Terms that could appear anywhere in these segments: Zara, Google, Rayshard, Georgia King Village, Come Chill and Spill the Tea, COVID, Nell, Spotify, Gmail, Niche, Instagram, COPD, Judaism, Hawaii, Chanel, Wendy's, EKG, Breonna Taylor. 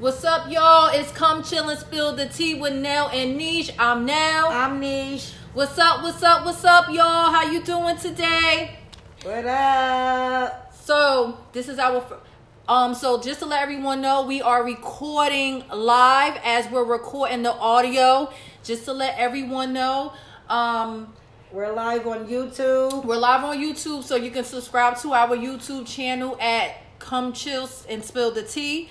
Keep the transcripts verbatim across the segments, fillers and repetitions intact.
What's up, y'all? It's Come Chill and Spill the Tea with Nell and Niche. I'm Nell. I'm Niche. What's up, what's up, what's up, y'all? How you doing today? What up? So, this is our... Fr- um, so, just to let everyone know, we are recording live as we're recording the audio. Just to let everyone know. Um... We're live on YouTube. We're live on YouTube, so you can subscribe to our YouTube channel at Come Chill and Spill the Tea.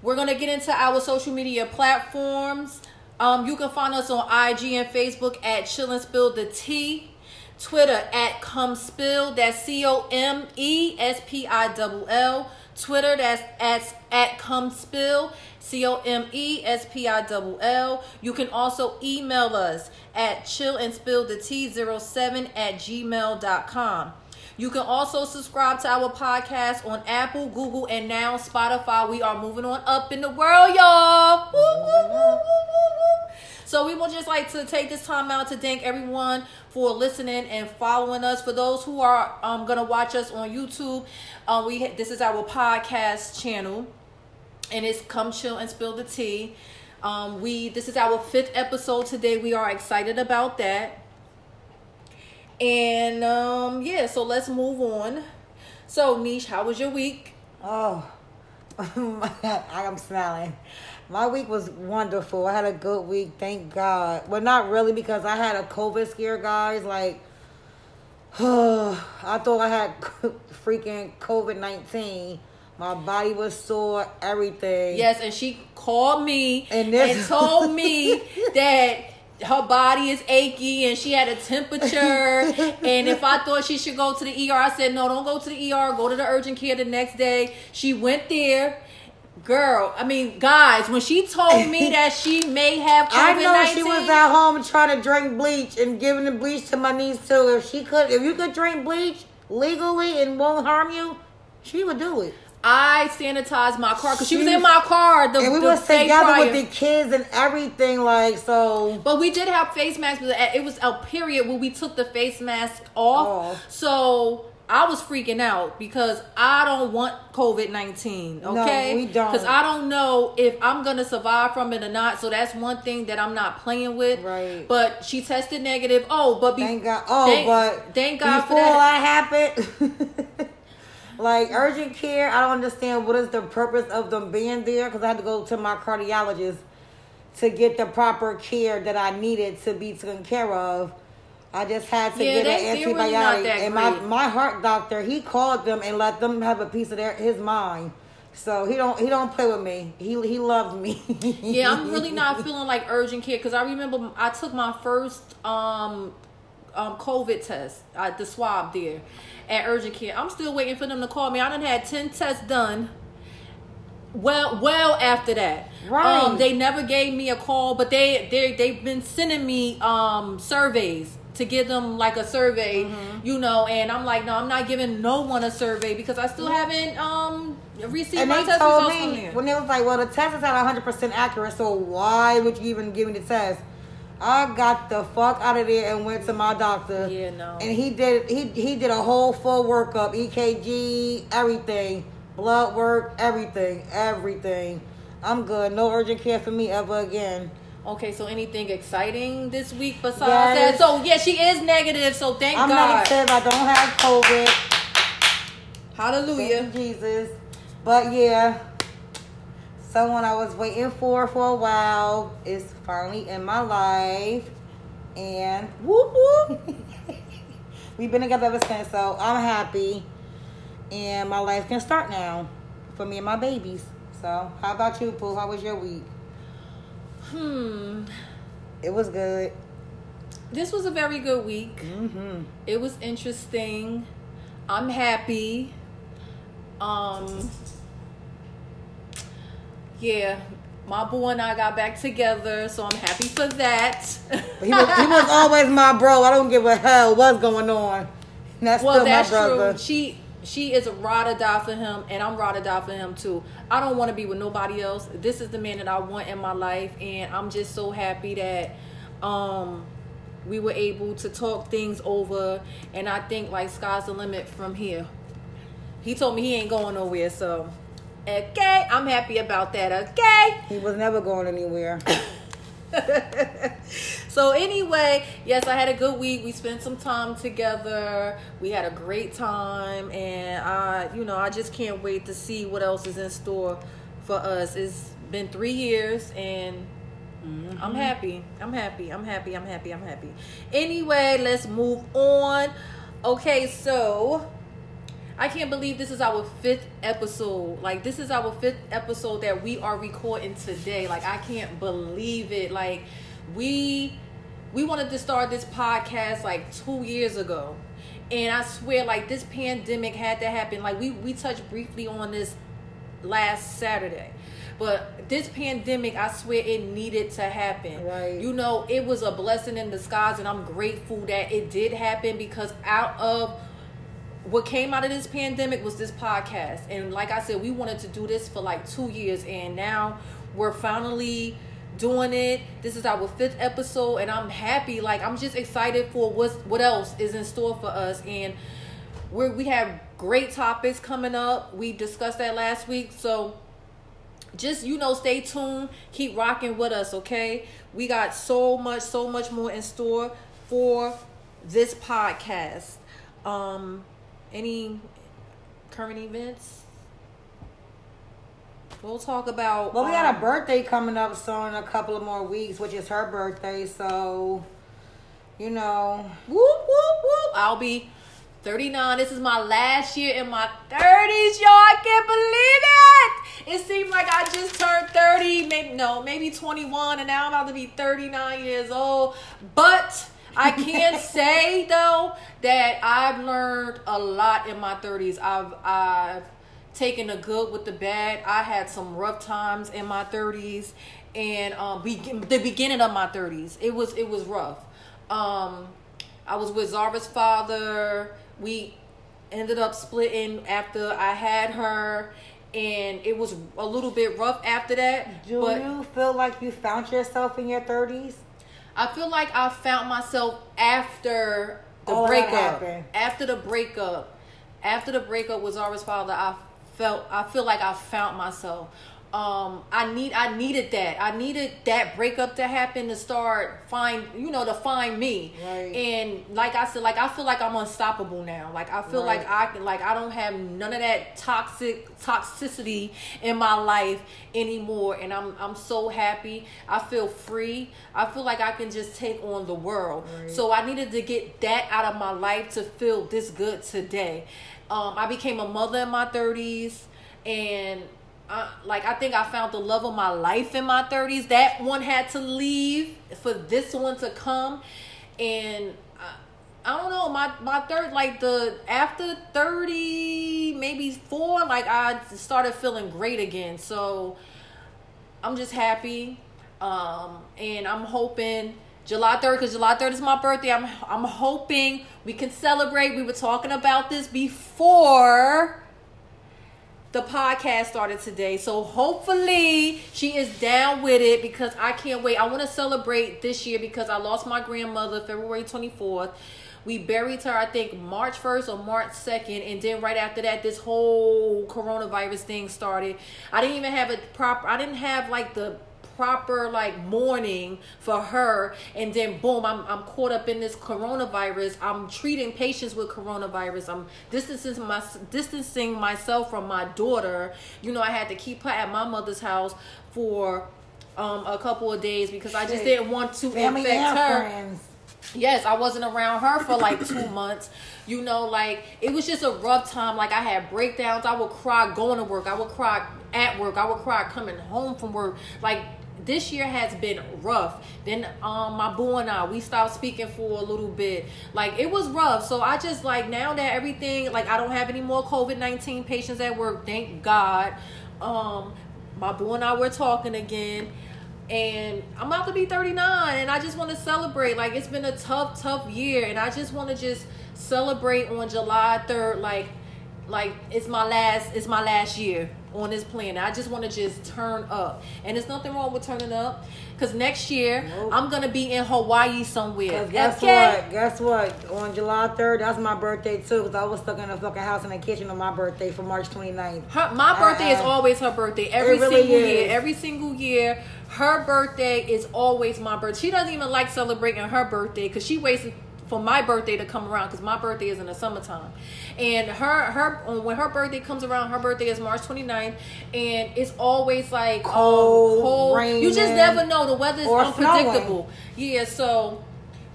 We're going to get into our social media platforms. Um, you can find us on I G and Facebook at Chill and Spill the Tea. Twitter at Come Spill, that's C O M E S P I L L. Twitter, that's at, at Come Spill, C O M E S P I L L. You can also email us at chillandspillthet07 at gmail.com. You can also subscribe to our podcast on Apple, Google, and now Spotify. We are moving on up in the world, y'all. Woo, woo, woo, woo, woo. So we would just like to take this time out to thank everyone for listening and following us. For those who are um, going to watch us on YouTube, uh, we this is our podcast channel, and it's Come Chill and Spill the Tea. Um, we this is our fifth episode today. We are excited about that. And um yeah, so let's move on. So Niche, how was your week? Oh, I'm smiling. My week was wonderful. I had a good week, thank God. Well, not really, because I had a COVID scare, guys. Like, I thought I had freaking COVID nineteen. My body was sore, everything. Yes, and she called me and, this- and told me that her body is achy and she had a temperature and if I thought she should go to the E R, I said, no, don't go to the E R. Go to the urgent care the next day. She went there. Girl, I mean, guys, when she told me that she may have COVID nineteen. I know she was at home trying to drink bleach and giving the bleach to my niece too. If she could, if you could drink bleach legally and won't harm you, she would do it. I sanitized my car because she was in my car. The, and we the were together prior. With the kids and everything, like, so. But we did have face masks. But it was a period where we took the face mask off. Oh. So I was freaking out because I don't want COVID nineteen. Okay, no, we don't. Because I don't know if I'm gonna survive from it or not. So that's one thing that I'm not playing with. Right. But she tested negative. Oh, but be- thank God. Oh, thank, but thank God before for that. Before that happened. Like, urgent care, I don't understand what is the purpose of them being there, because I had to go to my cardiologist to get the proper care that I needed to be taken care of. I just had to yeah, get an antibiotic. And my, my heart doctor, he called them and let them have a piece of their, his mind. So he don't he don't play with me. He he loves me. Yeah, I'm really not feeling like urgent care, because I remember I took my first um. Um, COVID test, uh, the swab there at urgent care. I'm still waiting for them to call me. I done had ten tests done. Well, well after that, right? Um, they never gave me a call, but they they they've been sending me um surveys to give them like a survey, mm-hmm. you know. And I'm like, no, I'm not giving no one a survey because I still haven't um received and my test results from there. When they was like, well, the test is not one hundred percent accurate, so why would you even give me the test? I got the fuck out of there and went to my doctor. Yeah, no. And he did he he did a whole full workup, E K G, everything, blood work, everything, everything. I'm good. No urgent care for me ever again. Okay, so anything exciting this week besides yes. that? So yeah, she is negative. So thank I'm God. I'm not excited. I don't have COVID. Hallelujah, thank Jesus. But yeah. Someone I was waiting for for a while is finally in my life, and whoop whoop, we've been together ever since. So I'm happy, and my life can start now for me and my babies. So how about you, Pooh? How was your week? Hmm, it was good. This was a very good week. Mm-hmm. It was interesting. I'm happy. Um. Yeah, my boy and I got back together, so I'm happy for that. he, was, he was always my bro. I don't give a hell what's going on. That's well, still that's my brother. True. She she is a ride or die for him, and I'm ride or die for him too. I don't want to be with nobody else. This is the man that I want in my life, and I'm just so happy that um we were able to talk things over. And I think like sky's the limit from here. He told me he ain't going nowhere, so. Okay, I'm happy about that. Okay, he was never going anywhere. So anyway, yes, I had a good week. We spent some time together. We had a great time, and I, you know, I just can't wait to see what else is in store for us. It's been three years, and mm-hmm. I'm happy. I'm happy. I'm happy. I'm happy. I'm happy. Anyway, let's move on. Okay, so I can't believe this is our fifth episode. Like, this is our fifth episode that we are recording today. Like, I can't believe it. Like, we we wanted to start this podcast like two years ago. And I swear, like, this pandemic had to happen. Like, we, we touched briefly on this last Saturday. But this pandemic, I swear, it needed to happen. Right. You know, it was a blessing in disguise, and I'm grateful that it did happen, because out of what came out of this pandemic was this podcast. And like I said, we wanted to do this for like two years, and now we're finally doing it. This is our fifth episode, and I'm happy. Like, I'm just excited for what's, what else is in store for us. And we're, we have great topics coming up. We discussed that last week. So just, you know, stay tuned. Keep rocking with us, okay? We got so much, so much more in store for this podcast. Um... Any current events? We'll talk about. Well, we got um, a birthday coming up soon in a couple of more weeks, which is her birthday. So, you know, whoop whoop whoop! I'll be thirty-nine. This is my last year in my thirties, y'all. I can't believe it. It seems like I just turned thirty. Maybe no, maybe twenty-one, and now I'm about to be thirty-nine years old. But I can say, though, that I've learned a lot in my thirties. I've I've taken the good with the bad. I had some rough times in my thirties, and um, be- the beginning of my thirties. It was it was rough. Um, I was with Zara's father. We ended up splitting after I had her, and it was a little bit rough after that. Do but- you feel like you found yourself in your thirties? I feel like I found myself after the All breakup. After the breakup. After the breakup with Zara's father, I felt I feel like I found myself. Um, I need I needed that. I needed that breakup to happen to start find you know, to find me. Right. And like I said, like I feel like I'm unstoppable now. Like I feel right. like I can like I don't have none of that toxic toxicity in my life anymore, and I'm I'm so happy. I feel free. I feel like I can just take on the world. Right. So I needed to get that out of my life to feel this good today. Um, I became a mother in my thirties, and Uh, like I think I found the love of my life in my thirties. That one had to leave for this one to come, and I, I don't know. My my third like the after thirty, maybe four. Like I started feeling great again. So I'm just happy, um, and I'm hoping July third, because July third is my birthday. I'm I'm hoping we can celebrate. We were talking about this before the podcast started today, so hopefully she is down with it, because I can't wait. I want to celebrate this year because I lost my grandmother February twenty-fourth. We buried her, I think, March first or March second, and then right after that, this whole coronavirus thing started. I didn't even have a proper, I didn't have like the proper like mourning for her, and then boom, I'm I'm caught up in this coronavirus. I'm treating patients with coronavirus. I'm distancing my distancing myself from my daughter. You know, I had to keep her at my mother's house for um a couple of days because I just didn't want to Family infect her. Friends. Yes, I wasn't around her for like two months. You know, like it was just a rough time. Like I had breakdowns. I would cry going to work. I would cry at work. I would cry coming home from work. Like, this year has been rough. Then um, my boo and I, we stopped speaking for a little bit. Like, it was rough. So I just, like, now that everything, like, I don't have any more COVID nineteen patients at work, thank God. Um, my boo and I were talking again. And I'm about to be thirty-nine, and I just want to celebrate. Like, it's been a tough, tough year, and I just want to just celebrate on July third. Like, like it's my last, it's my last year. on this planet. I just want to just turn up. And there's nothing wrong with turning up. Because next year, nope. I'm going to be in Hawaii somewhere. Guess okay? what? Guess what? On July third, that's my birthday too. Because I was stuck in a fucking house in the kitchen on my birthday for March twenty-ninth. Her, my I, birthday I, is always her birthday. Every really single is. year. Every single year. Her birthday is always my birthday. She doesn't even like celebrating her birthday because she wasted for my birthday to come around, because my birthday is in the summertime. And her her when her birthday comes around, her birthday is March twenty-ninth, and it's always like cold, um, cold. Raining, you just never know. The weather is unpredictable. Snowing. Yeah, so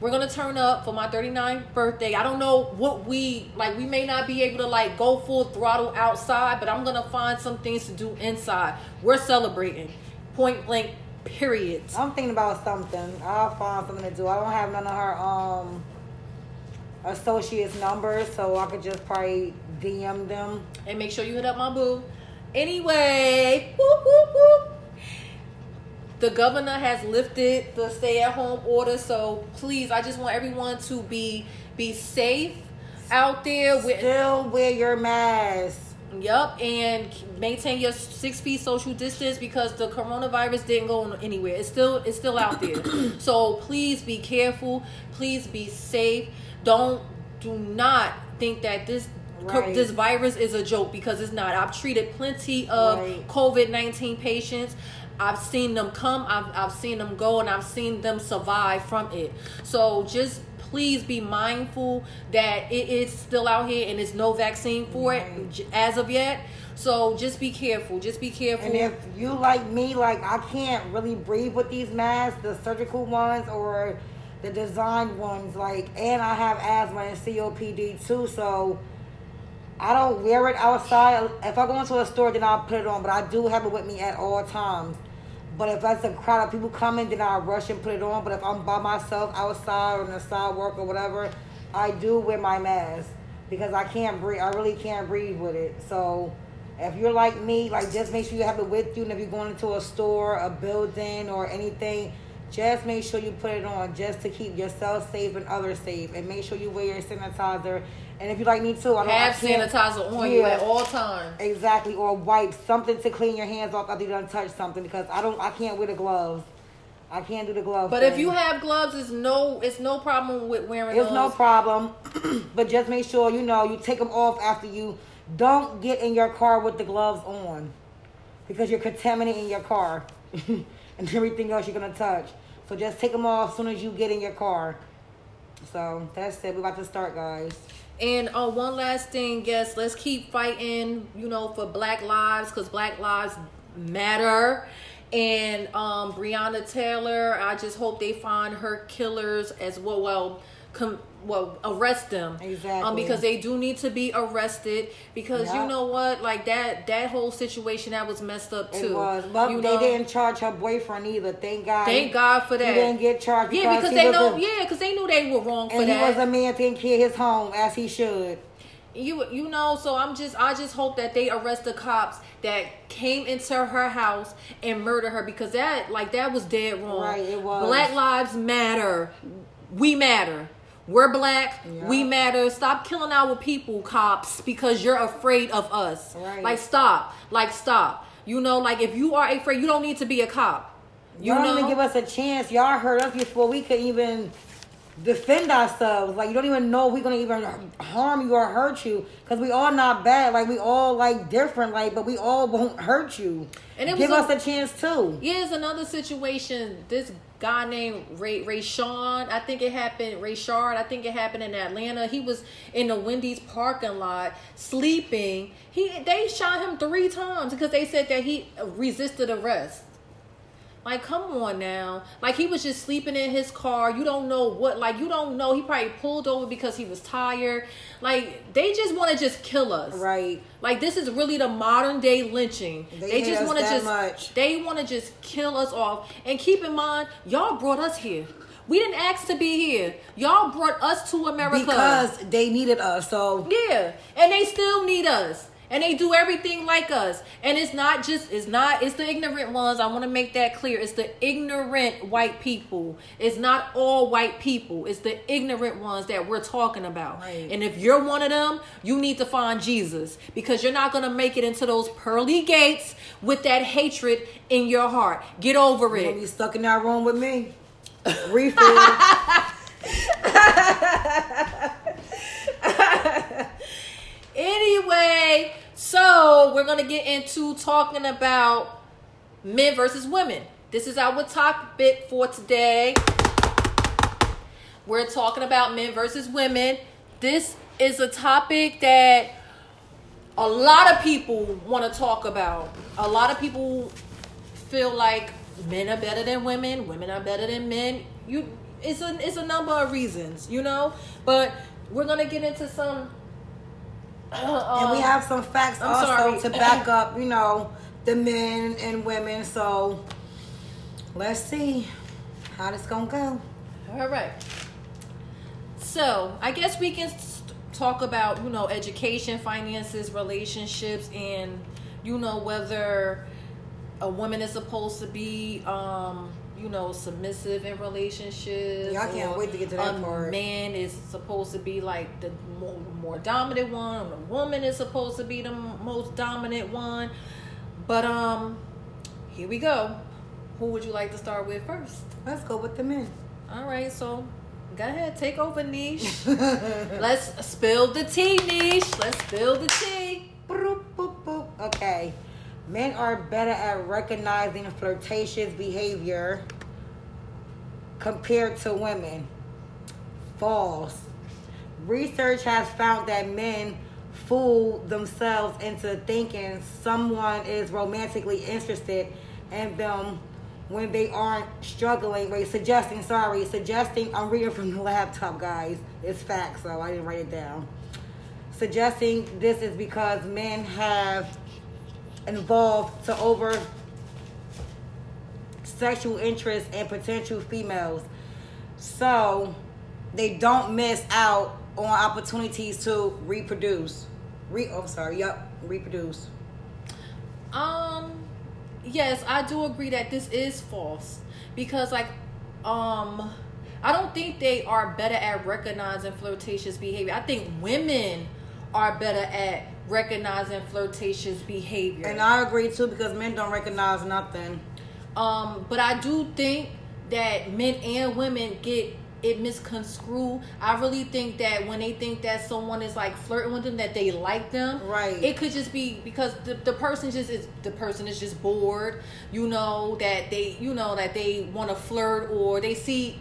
we're gonna turn up for my thirty-ninth birthday. I don't know what we like. We may not be able to like go full throttle outside, but I'm gonna find some things to do inside. We're celebrating, point blank, period. I'm thinking about something. I'll find something to do. I don't have none of her um. associates' numbers, so I could just probably D M them. And make sure you hit up my boo. Anyway, whoop, whoop, whoop. The governor has lifted the stay-at-home order, so please, I just want everyone to be be safe out there. With, Still wear your mask. Yup, and maintain your six feet social distance because the coronavirus didn't go anywhere. It's still it's still out there. So please be careful. Please be safe. Don't do not think that this right. this virus is a joke, because it's not. I've treated plenty of right. COVID nineteen patients. I've seen them come. I've I've seen them go, and I've seen them survive from it. So just please be mindful that it is still out here, and there's no vaccine for right. it as of yet. So just be careful. Just be careful. And if you like me, like I can't really breathe with these masks, the surgical ones or the design ones, like, and I have asthma and C O P D too, so I don't wear it outside. If I go into a store, then I'll put it on, but I do have it with me at all times. But if that's a crowd of people coming, then I rush and put it on. But if I'm by myself outside or on the sidewalk or whatever, I do wear my mask because I can't breathe. I really can't breathe with it. So if you're like me, like, just make sure you have it with you. And if you're going into a store, a building, or anything, just make sure you put it on just to keep yourself safe and others safe. And make sure you wear your sanitizer. And if you like me too, I don't have sanitizer on you at all times. Exactly. Or wipe something to clean your hands off after you done touch something, because I don't I can't wear the gloves. I can't do the gloves. But thing. If you have gloves, it's no it's no problem with wearing it's gloves. It's no problem. But just make sure, you know, you take them off after you. Don't get in your car with the gloves on, because you're contaminating your car and everything else you're gonna touch. So just take them off as soon as you get in your car. So that's it. We're about to start, guys. And uh, one last thing, yes, let's keep fighting, you know, for Black lives, because Black lives matter. And um, Breonna Taylor, I just hope they find her killers as well. Well, com- well, arrest them. Exactly. Um, because they do need to be arrested. Because yep. you know what, like that that whole situation that was messed up too. It was, but you they know? didn't charge her boyfriend either. Thank God. Thank God for that. He didn't get charged. Yeah, because, because they know. A, yeah, because they knew they were wrong for that. And he was a man taking care of his home as he should. You you know, so I'm just I just hope that they arrest the cops that came into her house and murdered her, because that like that was dead wrong. Right, it was. Black lives matter. We matter. We're Black. Yep. We matter. Stop killing our people, cops, because you're afraid of us. Right. Like, stop. Like, stop. You know, like, if you are afraid, you don't need to be a cop. You don't even give us a chance. Y'all heard us before we could even defend ourselves. Like, you don't even know if we're going to even harm you or hurt you, because we all not bad. Like, we all, like, different. Like, but we all won't hurt you. And it give was a, us a chance, too. Here's another situation. This guy named Ray Rayshard, I think it happened. Rayshard, I think it happened in Atlanta. He was in the Wendy's parking lot sleeping. He they shot him three times because they said that he resisted arrest. Like, come on now. Like, he was just sleeping in his car. You don't know what. Like, you don't know. He probably pulled over because he was tired. Like, they just want to just kill us. Right. Like, this is really the modern day lynching. They, they just want to just. Much. They want to just kill us off. And keep in mind, y'all brought us here. We didn't ask to be here. Y'all brought us to America because they needed us. So yeah, and they still need us. and they do everything like us. And it's not just, it's not, it's the ignorant ones. I want to make that clear. It's the ignorant white people. It's not all white people. It's the ignorant ones that we're talking about. Right. And if you're one of them, you need to find Jesus, because you're not going to make it into those pearly gates with that hatred in your heart. Get over it. You stuck in that room with me. Refill. Anyway, so we're gonna get into talking about men versus women. This is our topic for today. We're talking about men versus women. This is a topic that a lot of people want to talk about. A lot of people feel like men are better than women, women are better than men. You, it's a it's a number of reasons, you know. But we're gonna get into some. Uh, and we have some facts I'm also sorry. to back up, you know, the men and women. So let's see how this gonna go. All right. So I guess we can talk about, you know, education, finances, relationships, and, you know, whether a woman is supposed to be, um, you know, submissive in relationships. Y'all can't wait to get to that part. A man is supposed to be like the more, more dominant one. A woman is supposed to be the most dominant one. But um, here we go. Who would you like to start with first? Let's go with the men. All right, so go ahead, take over, Niche. Let's spill the tea, Niche. Let's spill the tea. Boop, boop, boop. Okay. Men are better at recognizing flirtatious behavior compared to women. False. Research has found that men fool themselves into thinking someone is romantically interested in them when they aren't struggling. Wait, suggesting, sorry, suggesting, I'm reading from the laptop, guys. It's facts, so I didn't write it down. Suggesting this is because men have involved to over sexual interest in potential females, so they don't miss out on opportunities to reproduce. Re- oh, sorry. Yep, reproduce. Um, yes, I do agree that this is false, because, like, um, I don't think they are better at recognizing flirtatious behavior. I think women are better at recognizing flirtatious behavior, and I agree too, because men don't recognize nothing. Um, but I do think that men and women get it misconstrued. I really think that when they think that someone is like flirting with them, that they like them, right? It could just be because the, the person just is the person is just bored, you know, that they you know that they want to flirt, or they see.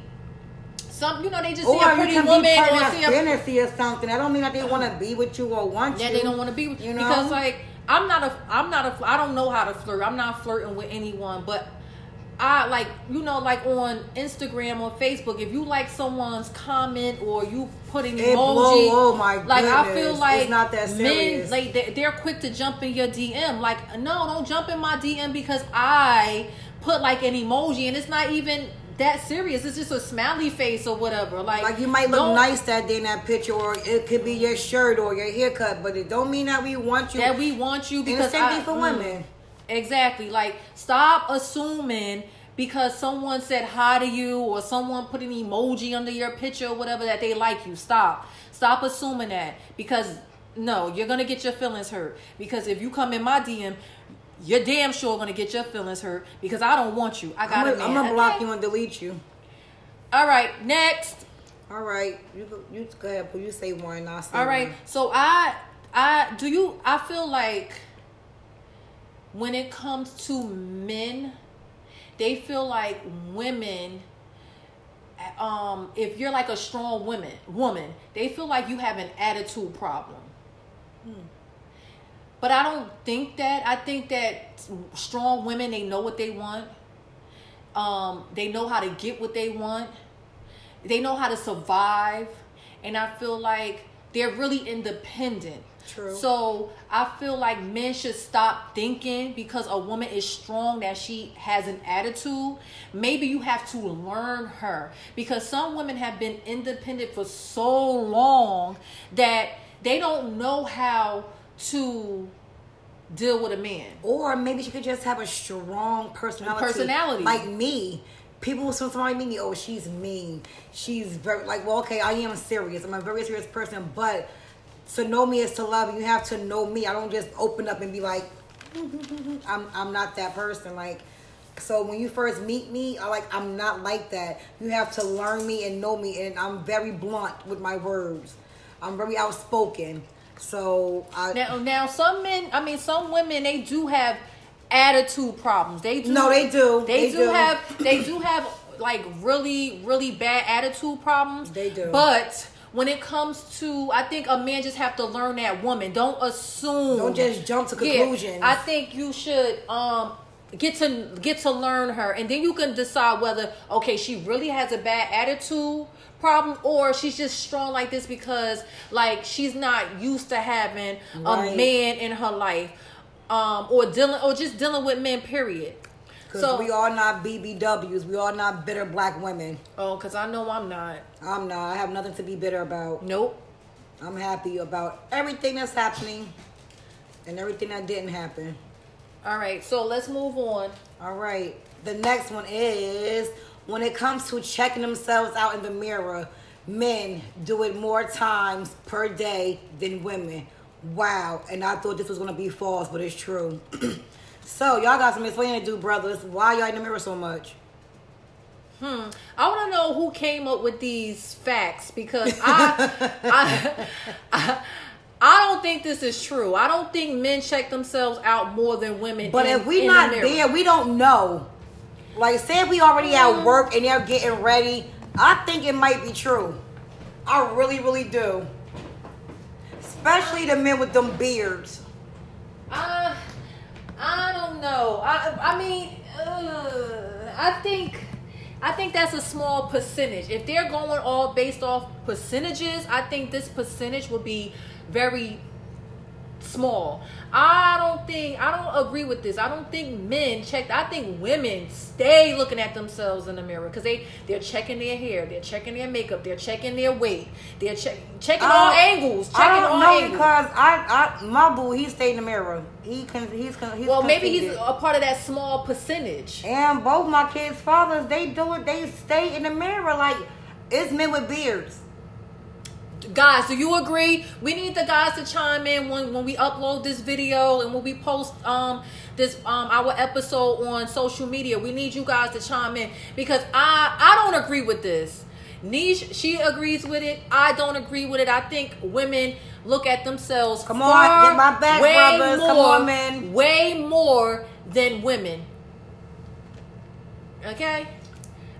Some, you know, they just or see a pretty woman or see a fantasy or something. I don't mean that they want to be with you or want yeah, you. Yeah, they don't want to be with you, you know? Because, like, I'm not a, I'm not a, I don't know how to flirt. I'm not flirting with anyone, but I like, you know, like on Instagram or Facebook, if you like someone's comment or you put an emoji, blow, oh my goodness. Like, I feel like it's not that serious. Men, like, they're quick to jump in your D M. Like, no, don't jump in my D M because I put like an emoji, and it's not even that serious. It's just a smiley face or whatever. Like, like you might look nice that day in that picture, or it could be your shirt or your haircut, but it don't mean that we want you. That we want you because and the same thing for women. Mm, exactly. Like, stop assuming because someone said hi to you or someone put an emoji under your picture or whatever that they like you. Stop. Stop assuming that, because no, you're gonna get your feelings hurt. Because if you come in my D M, you're damn sure gonna get your feelings hurt, because I don't want you. I got it. I'm, I'm gonna block okay. you and delete you. All right, next. All right, you you go ahead. You say one. I say all right. One. So I I do you. I feel like when it comes to men, they feel like women. Um, if you're like a strong woman, woman, they feel like you have an attitude problem. Hmm. But I don't think that. I think that strong women, they know what they want. Um, they know how to get what they want. They know how to survive. And I feel like they're really independent. True. So I feel like men should stop thinking because a woman is strong that she has an attitude. Maybe you have to learn her, because some women have been independent for so long that they don't know how to deal with a man. Or maybe she could just have a strong personality. Personality. Like me. People will sometimes meet me, oh, she's mean. She's very, like, well, okay, I am serious. I'm a very serious person, but to know me is to love. You have to know me. I don't just open up and be like, I'm I'm not that person. Like, so when you first meet me, I like I'm not like that. You have to learn me and know me, and I'm very blunt with my words. I'm very outspoken. So I now now some men, I mean some women, they do have attitude problems. They do. No, they do. They, they do, do have. They do have like really really bad attitude problems. They do. But when it comes to, I think a man just have to learn that woman. Don't assume. Don't just jump to conclusions. Yeah, I think you should um get to get to learn her, and then you can decide whether okay she really has a bad attitude problem or she's just strong like this because like she's not used to having right. a man in her life, um or dealing or just dealing with men. Period. So we all not B B Ws. We all not bitter black women. Oh, because I know I'm not. I'm not. I have nothing to be bitter about. Nope. I'm happy about everything that's happening and everything that didn't happen. All right. So let's move on. All right. The next one is when it comes to checking themselves out in the mirror, men do it more times per day than women. Wow. And I thought this was going to be false, but it's true. So, y'all got some explaining to do, brothers. Why y'all in the mirror so much? Hmm. I want to know who came up with these facts because I, I, I, I don't think this is true. I don't think men check themselves out more than women. But in, if we not the there, we don't know. Like, say if we already at mm. work and they're getting ready, I think it might be true. I really, really do. Especially the men with them beards. Uh... I don't know. I I mean, uh, I think I think that's a small percentage. If they're going all based off percentages, I think this percentage will be very small. I don't think I don't agree with this. I don't think men check. I think women stay looking at themselves in the mirror because they they're checking their hair, they're checking their makeup, they're checking their weight, they're check, checking all angles. Checking I don't all know angles. Because I, I my boo he stayed in the mirror. He can he's, he's well maybe he's a part of that small percentage. And both my kids' fathers they do it. They stay in the mirror like it's men with beards. Guys, do you agree? We need the guys to chime in when, when we upload this video and when we post um this um our episode on social media. We need you guys to chime in because I I don't agree with this. Niche, she agrees with it. I don't agree with it. I think women look at themselves Come far, on, get my back, way brothers. More, Come on, man. way more than women. Okay?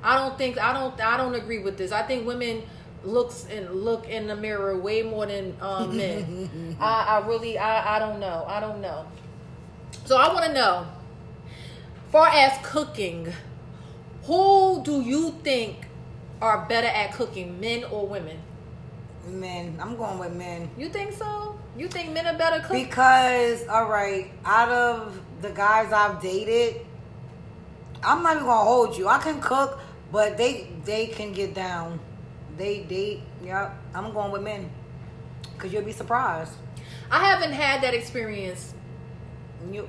I don't think I don't I don't agree with this. I think women looks and look in the mirror way more than um, men. I, I really, I, I don't know. I don't know. So I want to know, far as cooking, who do you think are better at cooking, men or women? Men. I'm going with men. You think so? You think men are better cooking? Because, all right, out of the guys I've dated, I'm not even going to hold you. I can cook, but they they can get down. They date, yeah. I'm going with men, cause you'll be surprised. I haven't had that experience. You,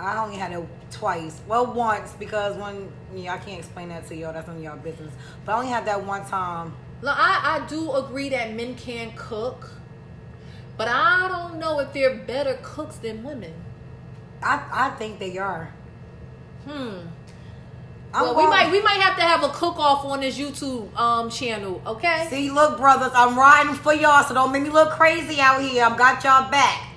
I only had it twice. Well, once because when yeah, I can't explain that to y'all. That's none of y'all business. But I only had that one time. Look, I I do agree that men can cook, but I don't know if they're better cooks than women. I I think they are. Hmm. Well, we might we might have to have a cook off on this YouTube um channel, okay? See, look, brothers, I'm riding for y'all, so don't make me look crazy out here. I've got y'all back.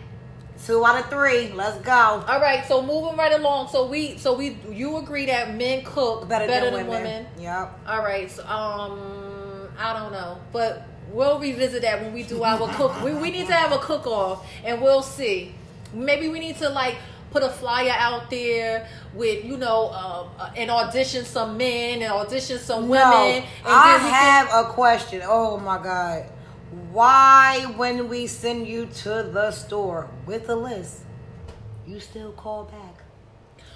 Two out of three. Let's go. All right, so moving right along. So we so we you agree that men cook better, better than, than women. women. Yep. All right. So, um, I don't know, but we'll revisit that when we do our cook. We we need to have a cook off, and we'll see. Maybe we need to like. Put a flyer out there with, you know, uh, and audition some men and audition some women. No, and I have can... a question. Oh, my God. Why, when we send you to the store with a list, you still call back?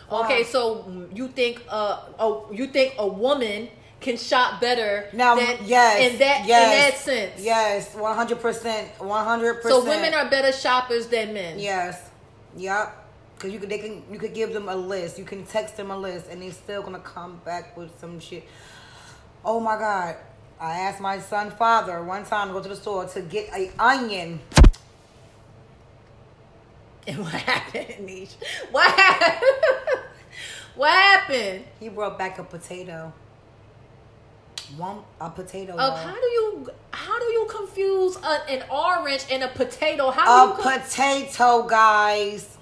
Okay, uh, so you think uh, oh, you think a woman can shop better now, than, yes, in, that, yes, in that sense? Yes, one hundred percent. one hundred percent. So women are better shoppers than men? Yes. Yep. Because you could, they can, you could give them a list. You can text them a list, and they're still going to come back with some shit. Oh, my God. I asked my son, father, one time to go to the store to get an onion. And what happened, Niche? What happened? What happened? He brought back a potato. One a potato. Uh, how do you how do you confuse a, an orange and a potato? How a do you co- potato, guys.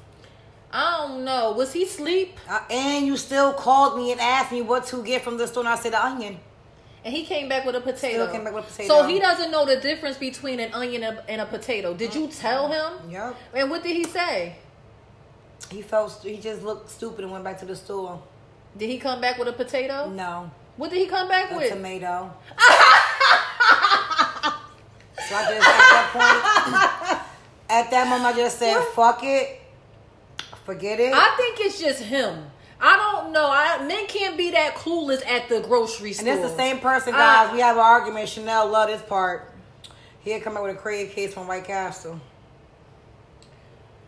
I don't know. Was he asleep? Uh, and you still called me and asked me what to get from the store, and I said an onion. And he came back with a potato. Still came back with a potato. So he doesn't know the difference between an onion and a, and a potato. Did you tell him? Yep. And what did he say? He felt he just looked stupid and went back to the store. Did he come back with a potato? No. What did he come back a with? A tomato. So I just, at that point, at that moment, I just said, fuck it. Forget it. I think it's just him. I don't know. I, men can't be that clueless at the grocery store. And it's the same person, guys. I, we have an argument. Chanel love this part. He had come out with a crazy case from White Castle.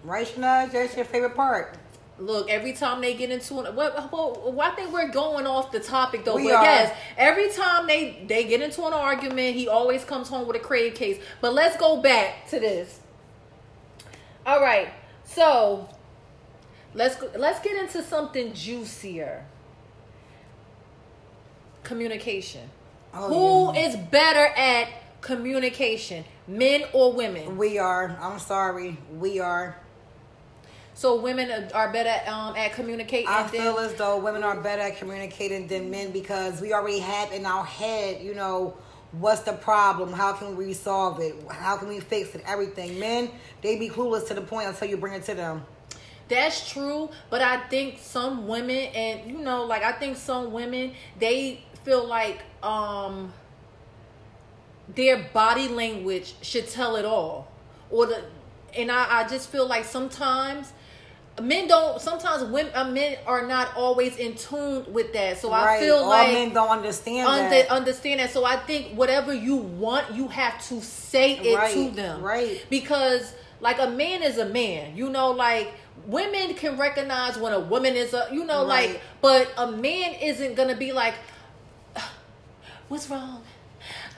Right, Chanel? That's your favorite part. Look, every time they get into an... Well, well, I think we're going off the topic, though. We but are. Yes, every time they, they get into an argument, he always comes home with a crave case. But let's go back to this. All right. So, let's go, let's get into something juicier. Communication. Oh, Who yeah. is better at communication, men or women? We are. I'm sorry. We are. So women are better um, at communicating. I feel than, as though women are better at communicating than men because we already have in our head, you know, what's the problem? How can we resolve it? How can we fix it? Everything. Men, they be clueless to the point until you bring it to them. That's true, but I think some women, and you know, like I think some women, they feel like um, their body language should tell it all, or the, and I, I just feel like sometimes. Men don't, sometimes women, uh, men are not always in tune with that. So right. I feel All like men don't understand under, that. Understand that. So I think whatever you want, you have to say it right. to them. Right. Because like a man is a man, you know, like women can recognize when a woman is a, you know, right. like, but a man isn't going to be like, what's wrong?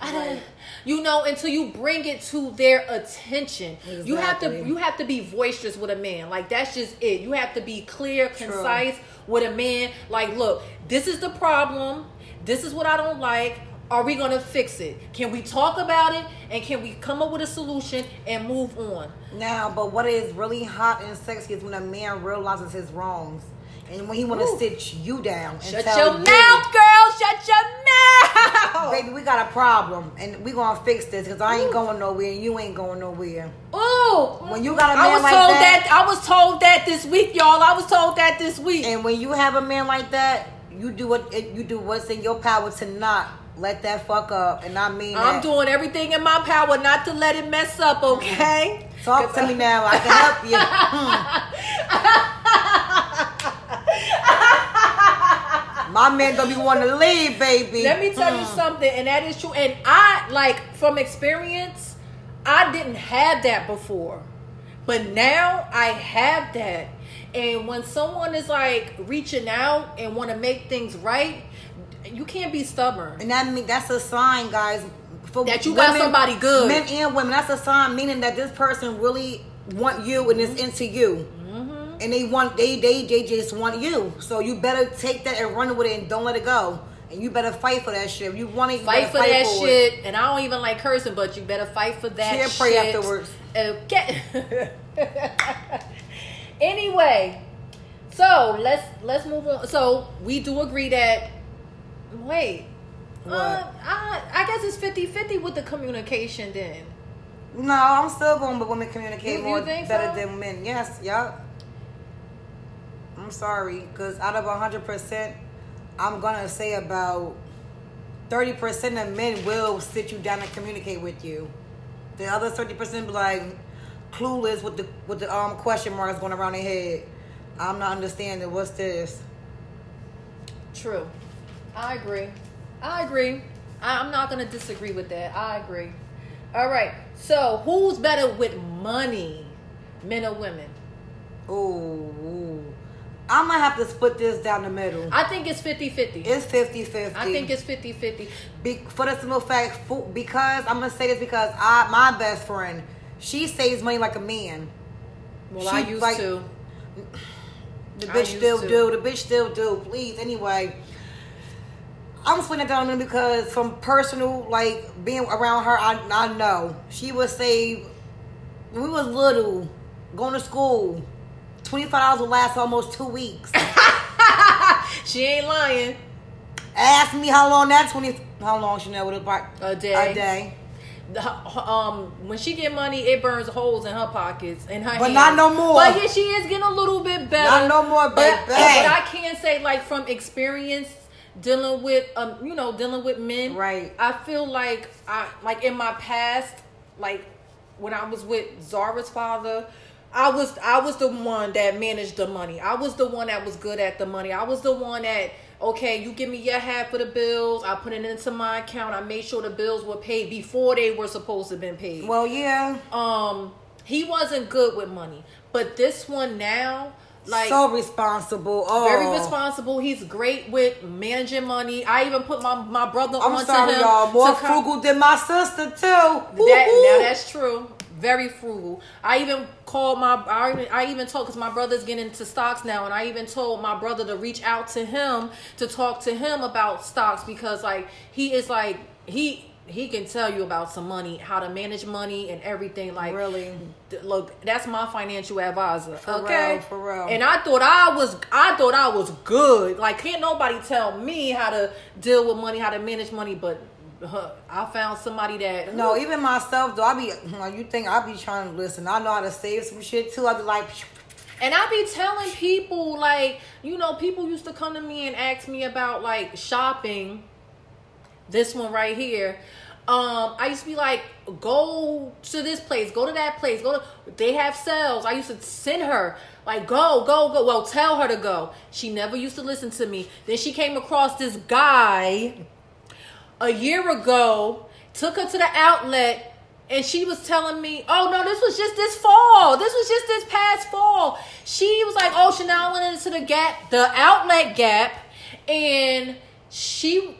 I don't, right. you know, until you bring it to their attention. Exactly. You have to you have to be boisterous with a man. Like, that's just it. You have to be clear, concise True. With a man. Like, look, this is the problem. This is what I don't like. Are we going to fix it? Can we talk about it? And can we come up with a solution and move on? Now, but what is really hot and sexy is when a man realizes his wrongs. And when he want to sit you down and shut tell your you, mouth, girl. Shut your mouth. Baby, we got a problem. And we going to fix this because I ain't Ooh. Going nowhere and you ain't going nowhere. Ooh. When you got a man I was like told that, that. I was told that this week, y'all. I was told that this week. And when you have a man like that, you do what you do what's in your power to not let that fuck up. And I mean I'm that. doing everything in my power not to let it mess up, okay? Talk to I, me now. I can help you. My man gonna be wanting to leave, baby. Let me tell mm. you something, and that is true. And I, like, from experience, I didn't have that before. But now I have that. And when someone is, like, reaching out and want to make things right, you can't be stubborn. And that mean, that's a sign, guys. For that you women, got somebody good. Men and women, that's a sign, meaning that this person really want you and is into you. And they want they, they they just want you. So you better take that and run with it and don't let it go. And you better fight for that shit. If you want it, you fight for fight that for shit. It. And I don't even like cursing, but you better fight for that shit. Pray afterwards. Okay. Anyway, so let's let's move on. So we do agree that wait. What? Uh, I I guess it's fifty-fifty with the communication then. No, I'm still going but women communicate you, more you think better so? Than men. Yes, yeah. I'm sorry, because out of one hundred percent, I'm going to say about thirty percent of men will sit you down and communicate with you. The other thirty percent be like clueless with the with the um question marks going around their head. I'm not understanding. What's this? True. I agree. I agree. I, I'm not going to disagree with that. I agree. All right. So who's better with money, men or women? Ooh. I'm going to have to split this down the middle. I think it's fifty-fifty. It's fifty-fifty. I think it's fifty-fifty. Be, for the simple fact, because, I'm going to say this because I, my best friend, she saves money like a man. Well, she, I used like, to. The bitch still to. do. The bitch still do. Please, anyway. I'm splitting it down the middle because from personal, like, being around her, I, I know. She would save, when we was little, going to school, twenty-five dollars would last almost two weeks. She ain't lying. Ask me how long that twenty how long Chanel would have bought a day. A day. Um, when she get money, it burns holes in her pockets and her. But hands. Not no more. But yeah, she is getting a little bit better. Not no more, baby. But, but I can say, like, from experience dealing with, um, you know, dealing with men. Right. I feel like I like in my past, like when I was with Zara's father. I was I was the one that managed the money. I was the one that was good at the money. I was the one that, okay, you give me your half of the bills. I put it into my account. I made sure the bills were paid before they were supposed to have been paid. Well, yeah. Um, he wasn't good with money. But this one now, like... So responsible. Oh. Very responsible. He's great with managing money. I even put my, my brother I'm onto sorry, him. I'm sorry, y'all. More frugal com- than my sister, too. That, now, that's true. Very frugal. I even called my, I even, I even told, because my brother's getting into stocks now, and I even told my brother to reach out to him, to talk to him about stocks, because, like, he is, like, he he can tell you about some money, how to manage money and everything. Like, really? Th- look, that's my financial advisor. For okay? real, for real. And I thought I was, I thought I was good. Like, can't nobody tell me how to deal with money, how to manage money, but... I found somebody that no, look, even myself though. I be like, you think I be trying to listen? I know how to save some shit too. I be like, and I be telling people like, you know, people used to come to me and ask me about like shopping. This one right here, um, I used to be like, go to this place, go to that place, go to. They have sales. I used to send her. Like, go, go, go. Well, tell her to go. She never used to listen to me. Then she came across this guy. A year ago, took her to the outlet, and she was telling me, oh, no, this was just this fall. This was just this past fall. She was like, oh, Chanel, I went into the Gap, the outlet Gap, and she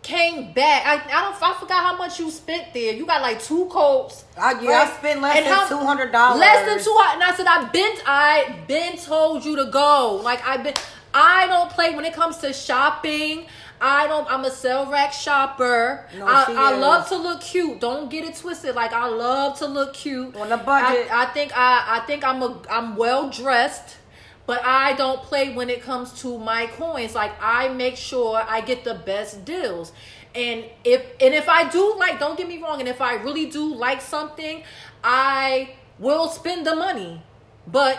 came back. I, I don't, I forgot how much you spent there. You got like two coats. I, yeah, right? I spent less and than two hundred dollars. Less than two hundred. And I said, I've been, I been told you to go. Like I've been, I don't play when it comes to shopping. I don't, I'm a sell rack shopper. No, I, I love to look cute. Don't get it twisted. Like I love to look cute. On the budget. I, I think I, I think I'm a I'm well dressed, but I don't play when it comes to my coins. Like I make sure I get the best deals. And if and if I do like, don't get me wrong, and if I really do like something, I will spend the money. But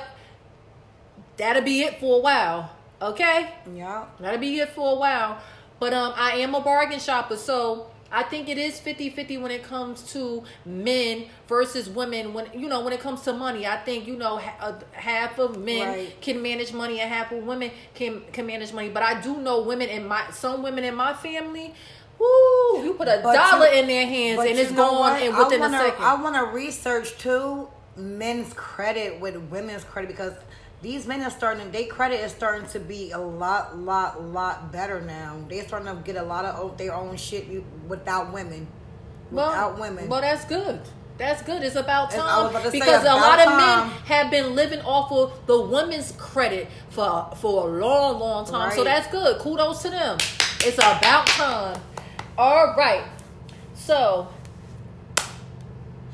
that'll be it for a while. Okay? Yeah. That'll be it for a while. But um, I am a bargain shopper, so I think it is fifty-fifty when it comes to men versus women. When you know, when it comes to money, I think you know ha- half of men right. can manage money and half of women can can manage money. But I do know women in my some women in my family, woo, you put a but dollar you, in their hands and it's gone in within wanna, a second. I want to research too men's credit with women's credit because. These men are starting, their credit is starting to be a lot, lot, lot better now. They're starting to get a lot of their own shit without women. Without well, women. Well, that's good. That's good. It's about time. It's, about because about a lot time. of men have been living off of the women's credit for, for a long, long time. Right. So that's good. Kudos to them. It's about time. All right. So,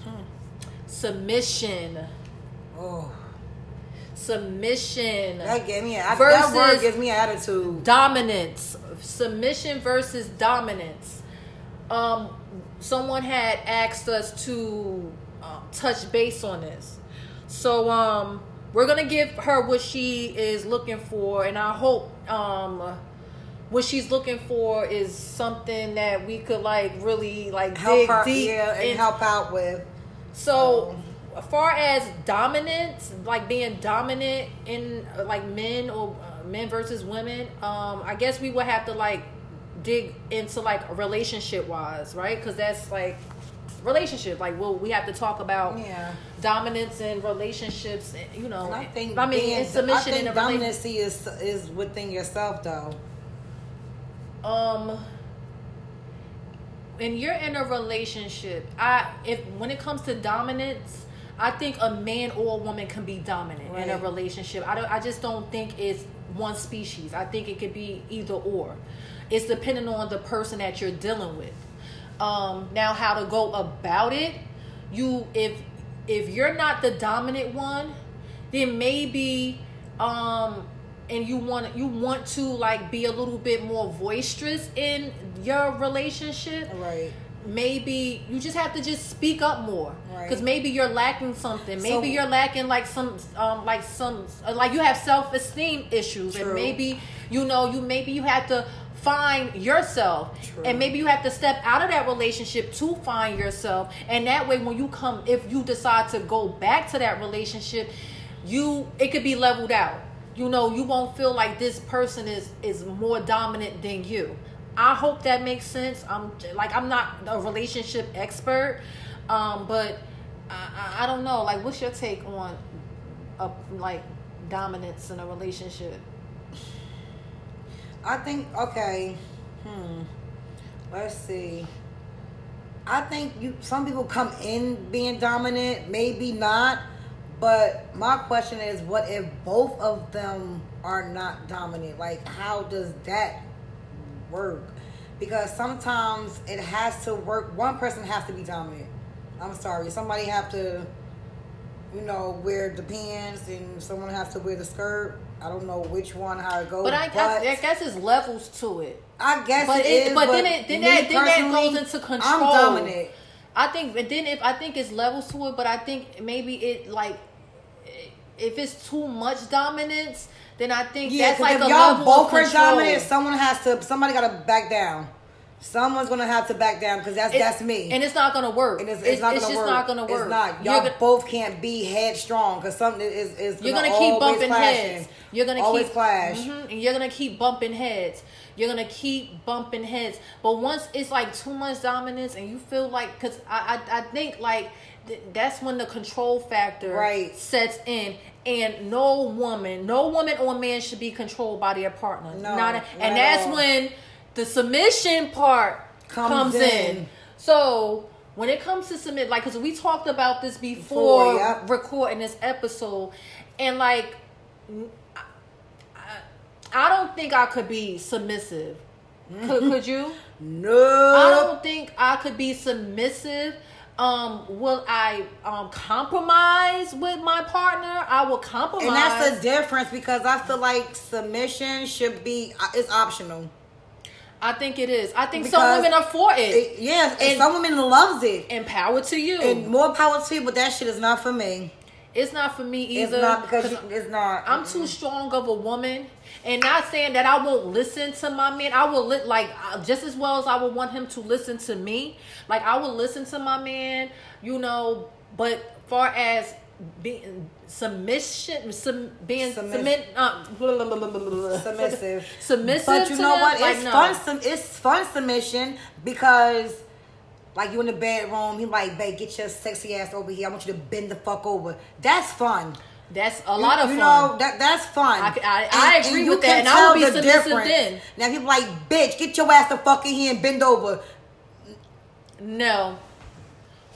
hmm. submission. Oh. Submission that gave me a, versus that word gives me an attitude. Dominance. Submission versus dominance. Um, someone had asked us to uh, touch base on this, so um, we're gonna give her what she is looking for, and I hope um, what she's looking for is something that we could like really like help dig her, deep yeah, and, and help out with. So. Um. As far as dominance, like being dominant in like men or uh, men versus women, um, I guess we would have to like dig into like relationship wise, right? Because that's like relationship. Like, well, we have to talk about yeah. dominance and relationships. And, you know, and I think I mean, being, and submission I think in a dominance is is within yourself, though. Um, when you're in a relationship, I if when it comes to dominance, I think a man or a woman can be dominant right. in a relationship. I don't. I just don't think it's one species. I think it could be either or. It's depending on the person that you're dealing with. Um, now, how to go about it? You, if if you're not the dominant one, then maybe, um, and you want you want to like be a little bit more boisterous in your relationship, right? Maybe you just have to just speak up more, because right. maybe you're lacking something. Maybe so, you're lacking like some, um, like some, like you have self-esteem issues, true. And maybe you know you maybe you have to find yourself, true. And maybe you have to step out of that relationship to find yourself. And that way, when you come, if you decide to go back to that relationship, you it could be leveled out. You know, you won't feel like this person is is more dominant than you. I hope that makes sense. I'm like I'm not a relationship expert, um, but I, I don't know. Like, what's your take on a, like dominance in a relationship? I think okay. Hmm. Let's see. I think you. Some people come in being dominant, maybe not. But my question is, what if both of them are not dominant? Like, how does that work? Because sometimes it has to work. One person has to be dominant. I'm sorry. Somebody have to, you know, wear the pants and someone has to wear the skirt. I don't know which one, how it goes. But I guess, but I guess it's levels to it. I guess but it, it is. But, but then, it, then, that, then that goes into control. I'm dominant. I think, but then if I think it's levels to it, but I think maybe it like if it's too much dominance, then I think yeah, that's like if a y'all level both of control. Are dominant, someone has to, somebody got to back down. Someone's gonna have to back down because that's it's, that's me, and it's not gonna work. And it's, it's, it's not gonna it's just work. Not gonna work. It's not. Y'all gonna, both can't be headstrong because something is is. Gonna you're gonna keep bumping clashing. Heads. You're gonna always keep, clash, mm-hmm, and you're gonna keep bumping heads. You're gonna keep bumping heads. But once it's like too much dominance, and you feel like because I, I I think like th- that's when the control factor right. sets in. And no woman, no woman or man should be controlled by their partner. No, not a, and no. That's when. The submission part comes, comes in. in. So when it comes to submit, like, because we talked about this before, before yeah. recording this episode, and like, I, I don't think I could be submissive. Could, could you? No. I don't think I could be submissive. Um, will I um, compromise with my partner? I will compromise. And that's the difference because I feel like submission should be, it's optional. I think it is. I think because some women are for it. it yes, and, and some women loves it. And power to you. And more power to you, but that shit is not for me. It's not for me either. It's not because you, it's not. I'm mm-hmm. too strong of a woman. And not saying that I won't listen to my man. I will, li- like, just as well as I would want him to listen to me. Like, I will listen to my man, you know, but far as being submission, sub, being submissive, uh, submissive, submissive. But you know them? What? It's like, fun. No. Some, it's fun submission because, like, you in the bedroom, you like, babe, get your sexy ass over here. I want you to bend the fuck over. That's fun. That's a you, lot of you fun. You know that that's fun. I, I, I and, agree and with that, and I would be the submissive difference. Then. Now people like, bitch, get your ass the fuck in here and bend over. No,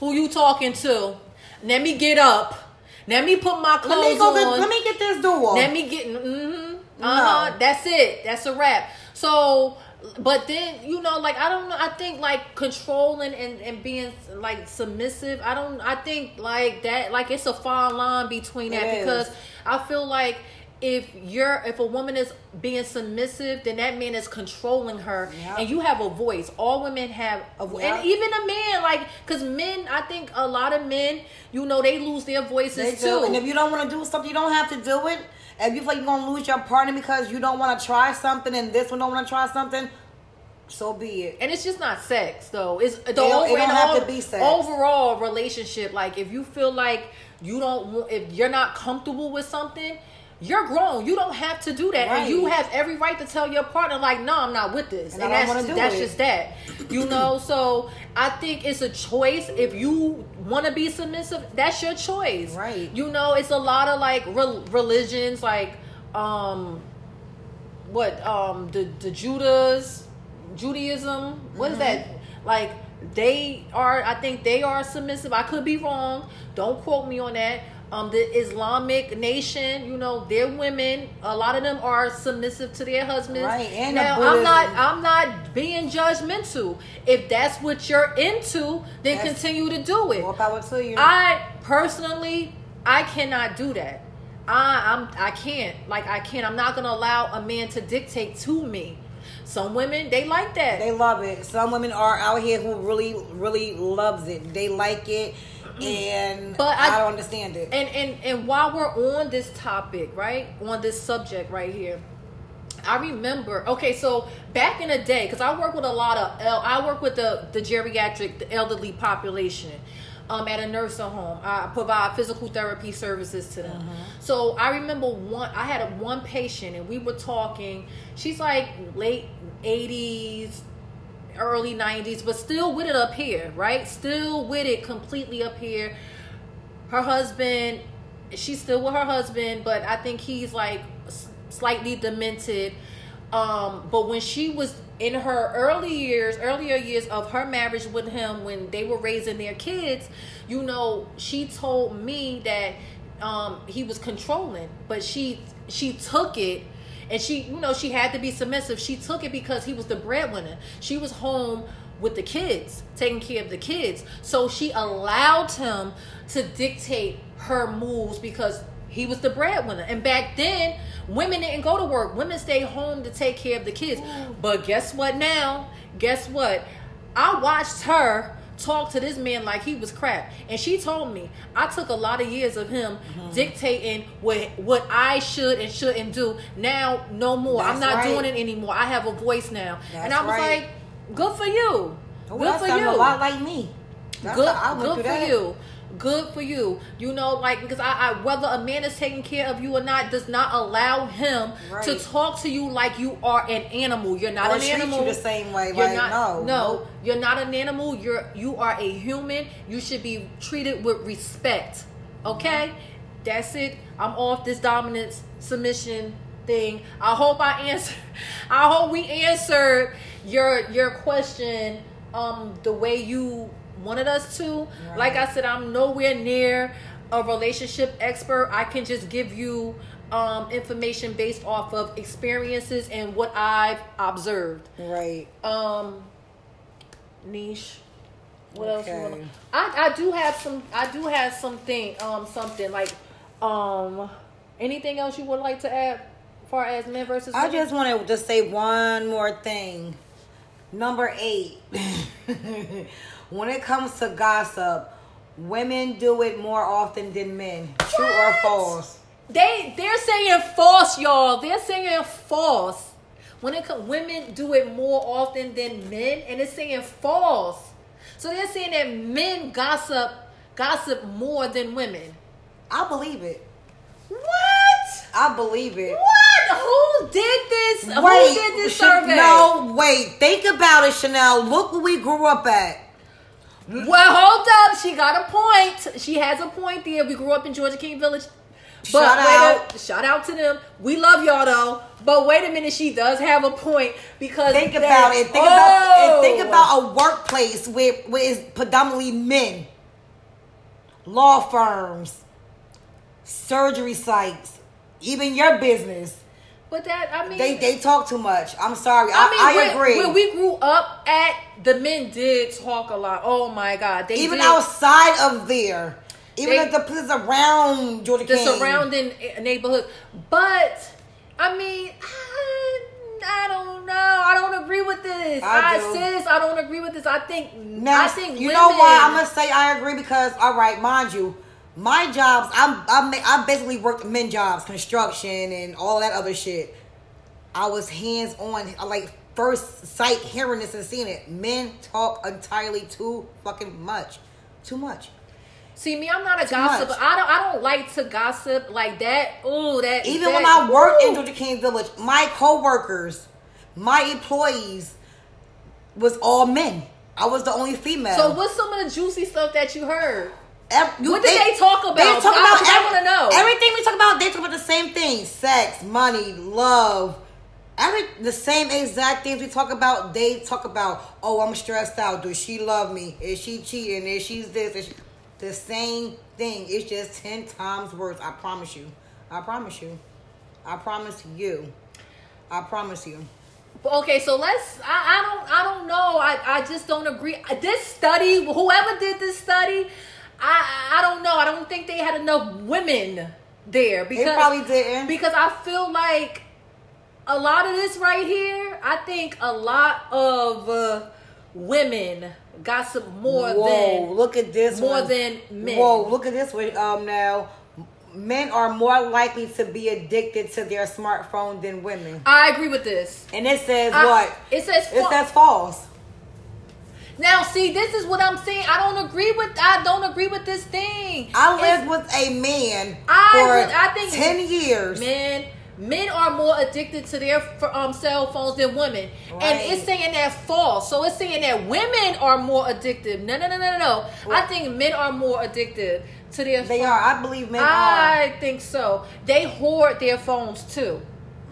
who you talking to? Let me get up. Let me put my clothes let me go on. Get, let me get this door. Let me get. Mm-hmm, uh-huh. No. That's it. That's a wrap. So, but then, you know, like, I don't know. I think, like, controlling and, and being, like, submissive. I don't. I think, like, that, like, it's a fine line between that it because is. I feel like if you're, if a woman is being submissive, then that man is controlling her. Yep. And you have a voice. All women have a voice. Yep. And even a man, like, because men, I think a lot of men, you know, they lose their voices they too. Do. And if you don't want to do something, you don't have to do it. If you feel like you're going to lose your partner because you don't want to try something and this one don't want to try something, so be it. And it's just not sex, though. It's the it don't, over, it don't have all, to be sex. Overall relationship, like, if you feel like you don't, if you're not comfortable with something, You're grown. You don't have to do that. Right. And you have every right to tell your partner, like, no, I'm not with this. And, and I don't that's, do that's just that. You know, so I think it's a choice. If you want to be submissive, that's your choice. Right. You know, it's a lot of, like, re- religions, like, um, what, um, the, the Judas, Judaism, what mm-hmm. is that? Like, they are, I think they are submissive. I could be wrong. Don't quote me on that. Um, the Islamic nation, you know, their women, a lot of them are submissive to their husbands. Right, and now I'm not, I'm not being judgmental. If that's what you're into, then that's, continue to do it. More power to you. I personally, I cannot do that. I, I'm, I can't. Like I can't. I'm not gonna allow a man to dictate to me. Some women, they like that. They love it. Some women are out here who really, really loves it. They like it. And but I, I don't understand it. And, and and while we're on this topic, right, on this subject right here, I remember. Okay, so back in the day, because I work with a lot of, I work with the the geriatric, the elderly population, um, at a nursing home. I provide physical therapy services to them. Mm-hmm. So I remember one. I had a one patient, and we were talking. She's like late eighties. Early nineties, but still with it up here, right? Still with it completely up here. Her husband, she's still with her husband, but I think he's like slightly demented. Um, but when she was in her early years, earlier years of her marriage with him, when they were raising their kids, you know, she told me that um, he was controlling, but she she took it. And she, you know, she had to be submissive. She took it because he was the breadwinner. She was home with the kids, taking care of the kids. So she allowed him to dictate her moves because he was the breadwinner. And back then, women didn't go to work. Women stayed home to take care of the kids. But guess what now? Guess what? I watched her talk to this man like he was crap, and she told me I took a lot of years of him mm-hmm. dictating what what I should and shouldn't do. Now no more. That's I'm not right. doing it anymore. I have a voice now. That's and I was right. like, good for you. Well, good for you. A lot like me. That's good I good for that. you. Good for you. You know, like, because I, I whether a man is taking care of you or not does not allow him right. to talk to you like you are an animal. You're not or an animal. Treat you the same way. You're like, not, no, no, you're not an animal. You're you are a human. You should be treated with respect. Okay, mm-hmm. That's it. I'm off this dominance submission thing. I hope I answer. I hope we answered your your question um the way you wanted us to. Right. Like I said, I'm nowhere near a relationship expert. I can just give you um, information based off of experiences and what I've observed. Right. Um, Niche. What okay. else? You wanna... I I do have some. I do have something. Um, something like, um, anything else you would like to add, as far as men versus women? I just want to just say one more thing. Number eight. When it comes to gossip, women do it more often than men. What? True or false? They they're saying false, y'all. They're saying false. When it comes, women do it more often than men, and it's saying false. So they're saying that men gossip gossip more than women. I believe it. What? I believe it. What? Who did this? Wait, Who did this survey? No, wait. Think about it, Chanel. Look where we grew up at. Well, hold up. She got a point. She has a point there. We grew up in Georgia King Village. But shout out. A, shout out to them. We love y'all, though. But wait a minute. She does have a point because... Think about it. Think, oh. about, think about a workplace where, where it's predominantly men. Law firms. Surgery sites. Even your business. But that, I mean... They, they talk too much. I'm sorry. I, I, mean, I agree. When we grew up at... The men did talk a lot. Oh my God! They even did. Outside of there, even they, at the places around Georgia King, the surrounding neighborhood. But I mean, I, I don't know. I don't agree with this. I, I sis, I don't agree with this. I think now, I think you women, know why I'm gonna say I agree because all right, mind you, my jobs I'm I I basically worked men jobs, construction and all that other shit. I was hands on, like. First sight, hearing this and seeing it, men talk entirely too fucking much, too much. See me, I'm not a Too gossip. Much. I don't. I don't like to gossip like that. Ooh, that. Even that, when I worked ooh. in Georgia King Village, my coworkers, my employees, was all men. I was the only female. So what's some of the juicy stuff that you heard? Every, you, what did they, they talk about? They talk about I, every, I want to know. Everything we talk about, they talk about the same thing: sex, money, love. Every the same exact things we talk about. They talk about, oh, I'm stressed out. Does she love me? Is she cheating? Is she this? Is she... The same thing. It's just ten times worse. I promise you. I promise you. I promise you. I promise you. Okay, so let's. I, I don't. I don't know. I, I just don't agree. This study, whoever did this study, I I don't know. I don't think they had enough women there because they probably didn't. Because I feel like a lot of this right here. I think a lot of uh, women. Gossip more Whoa, than look at this more one. than men. Whoa, look at this one. Um, now men are more likely to be addicted to their smartphone than women. I agree with this. And it says I, what? It says it fa- says false. Now, see, this is what I'm saying. I don't agree with. I don't agree with this thing. I lived it's, with a man I, for I think ten years. Man. Men are more addicted to their um, cell phones than women. Right. And it's saying that false. So it's saying that women are more addicted. No, no, no, no, no. What? I think men are more addicted to their phones. They phone. are. I believe men I are. I think so. They hoard their phones, too.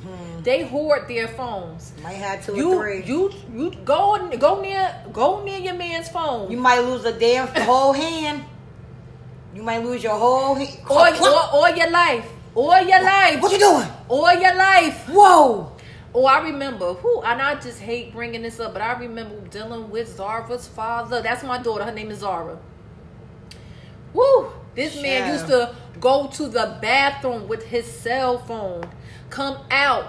Hmm. They hoard their phones. Might have two you, or three. You, you go, go, near, go near your man's phone. You might lose a damn whole hand. You might lose your whole hand. Or, or, or your life. Or your life. What you doing? Or your life. Whoa. Oh, I remember. Who? And I just hate bringing this up, but I remember dealing with Zara's father. That's my daughter. Her name is Zara. Woo. This yeah. man used to go to the bathroom with his cell phone. Come out.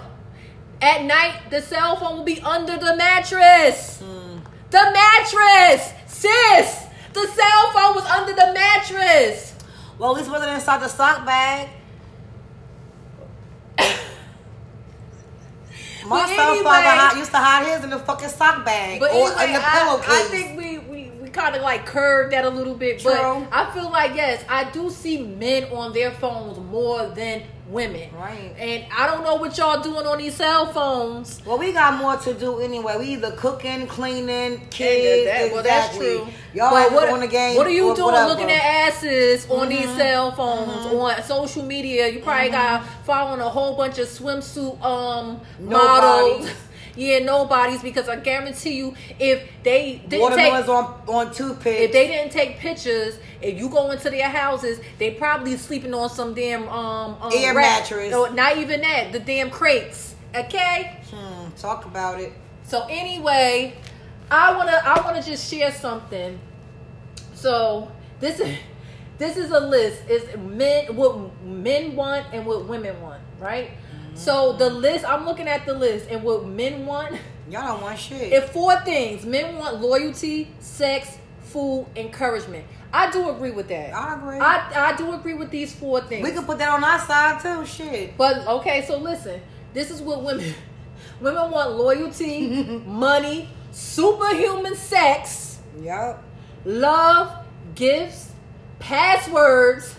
At night, the cell phone will be under the mattress. Mm. The mattress. Sis. The cell phone was under the mattress. Well, at least it wasn't inside the sock bag. My well, father used to hide his in the fucking sock bag but or anyway, in the pillowcase. I, I think we, we, we kind of like curved that a little bit. True. But I feel like, yes, I do see men on their phones more than women. Right. And I don't know what y'all doing on these cell phones. Well, we got more to do anyway. We either cooking, cleaning, kids. Yeah, that, well, exactly. That's true. Y'all but what, on the game. What are you doing whatever. looking at asses on mm-hmm. these cell phones, mm-hmm. on social media? You probably mm-hmm. got following a whole bunch of swimsuit um models. Yeah, nobody's, because I guarantee you, if they didn't take on, on toothpicks, if they didn't take pictures, if you go into their houses, they probably sleeping on some damn um, um air mattress. No, not even that. The damn crates. Okay. Hmm. Talk about it. So anyway, I wanna I wanna just share something. So this is this is a list. It's men what men want and what women want, right? So the list, I'm looking at the list, and what men want. Y'all don't want shit. It's four things. Men want loyalty, sex, food, encouragement. I do agree with that. I agree. I, I do agree with these four things. We can put that on our side too, shit. But okay, so listen. This is what women women want: loyalty, money, superhuman sex, yep, love, gifts, passwords,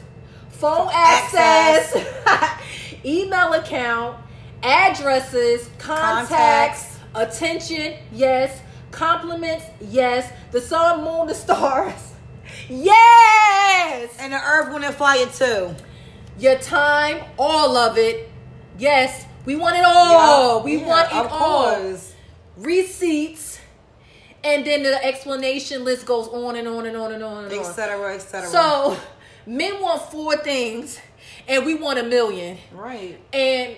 phone For access. access. Email account, addresses, contacts, contacts, attention, yes, compliments, yes, the sun, moon, the stars, yes, and the earth, wind, and fire too. Your time, all of it, yes, we want it all. Yeah, we yeah, want it all. Receipts, and then the explanation list goes on and on and on and on and on, et cetera, et cetera. So, men want four things. And we want a million. Right. And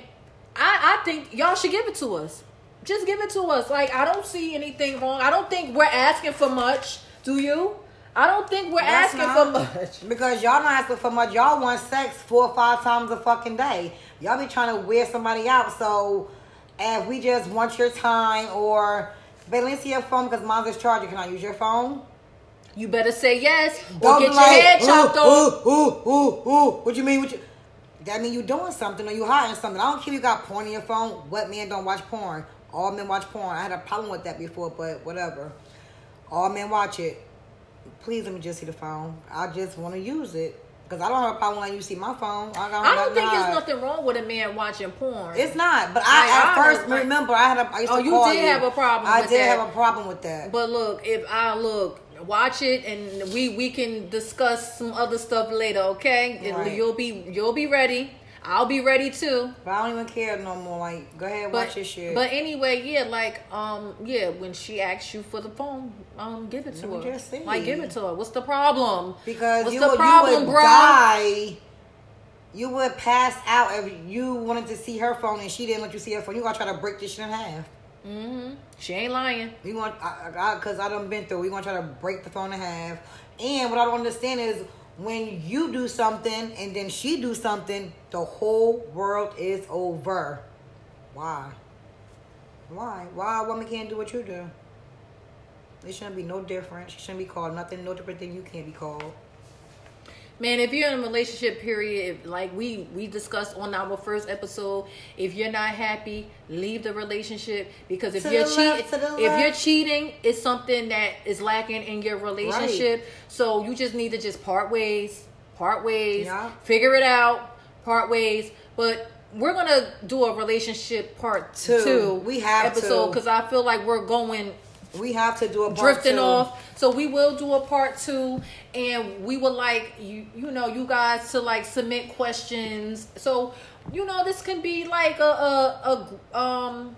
I, I think y'all should give it to us. Just give it to us. Like, I don't see anything wrong. I don't think we're asking for much. Do you? I don't think we're That's asking for much. Because y'all not asking for much. Y'all want sex four or five times a fucking day. Y'all be trying to wear somebody out. So, if we just want your time or... Valencia, your phone because mine's is charging. Can I use your phone? You better say yes. Or don't get like, your head chopped ooh, off. Ooh, ooh, ooh, ooh. What you mean? What you... That mean you doing something or you hiding something. I don't care if you got porn in your phone. What men don't watch porn? All men watch porn. I had a problem with that before, but whatever. All men watch it. please let me just see the phone. I just want to use it. Because I don't have a problem when you see my phone. I, got I don't think there's nothing wrong with a man watching porn. It's not. But I, I at first, like, remember, I had a... I used oh, to you did you. have a problem I with that. I did have a problem with that. But look, if I look... watch it, and we we can discuss some other stuff later, okay? Right. You'll be you'll be ready. I'll be ready too. But I don't even care no more. Like, go ahead, but, watch your shit. But anyway, yeah, like, um, yeah, when she asks you for the phone, um, give it to Let her. Just see. Like, give it to her. What's the problem? Because What's you, the would, problem, you would bro? die. You would pass out if you wanted to see her phone and she didn't let you see her phone. You gonna try to break this shit in half. Mm-hmm. She ain't lying. We want, I, I, cause I done been through. We want to try to break the phone in half. And what I don't understand is when you do something and then she do something, the whole world is over. Why? Why? Why a woman can't do what you do? It shouldn't be no different. She shouldn't be called nothing, no different than you can't be called. Man, if you're in a relationship, period, if, like we, we discussed on our first episode, if you're not happy, leave the relationship. Because if you're cheating, if you're cheating, it's something that is lacking in your relationship. Right. So you just need to just part ways, part ways, yeah. figure it out, part ways. But we're gonna do a relationship part two. two we have episode because I feel like we're going. We have to do a part drifting two. off. So we will do a part two, and we would like you, you know, you guys to like submit questions. So, you know, this can be like a, a, a um,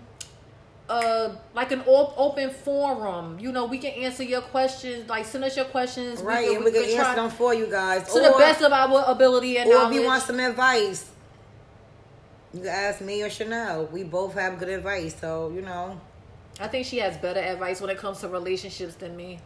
uh, like an op- open forum. You know, we can answer your questions. Like, send us your questions, right? We can, and we, we can, can answer them for you guys to or, the best of our ability and knowledge. Or if you want some advice, you can ask me or Chanel. We both have good advice, so you know. I think she has better advice when it comes to relationships than me.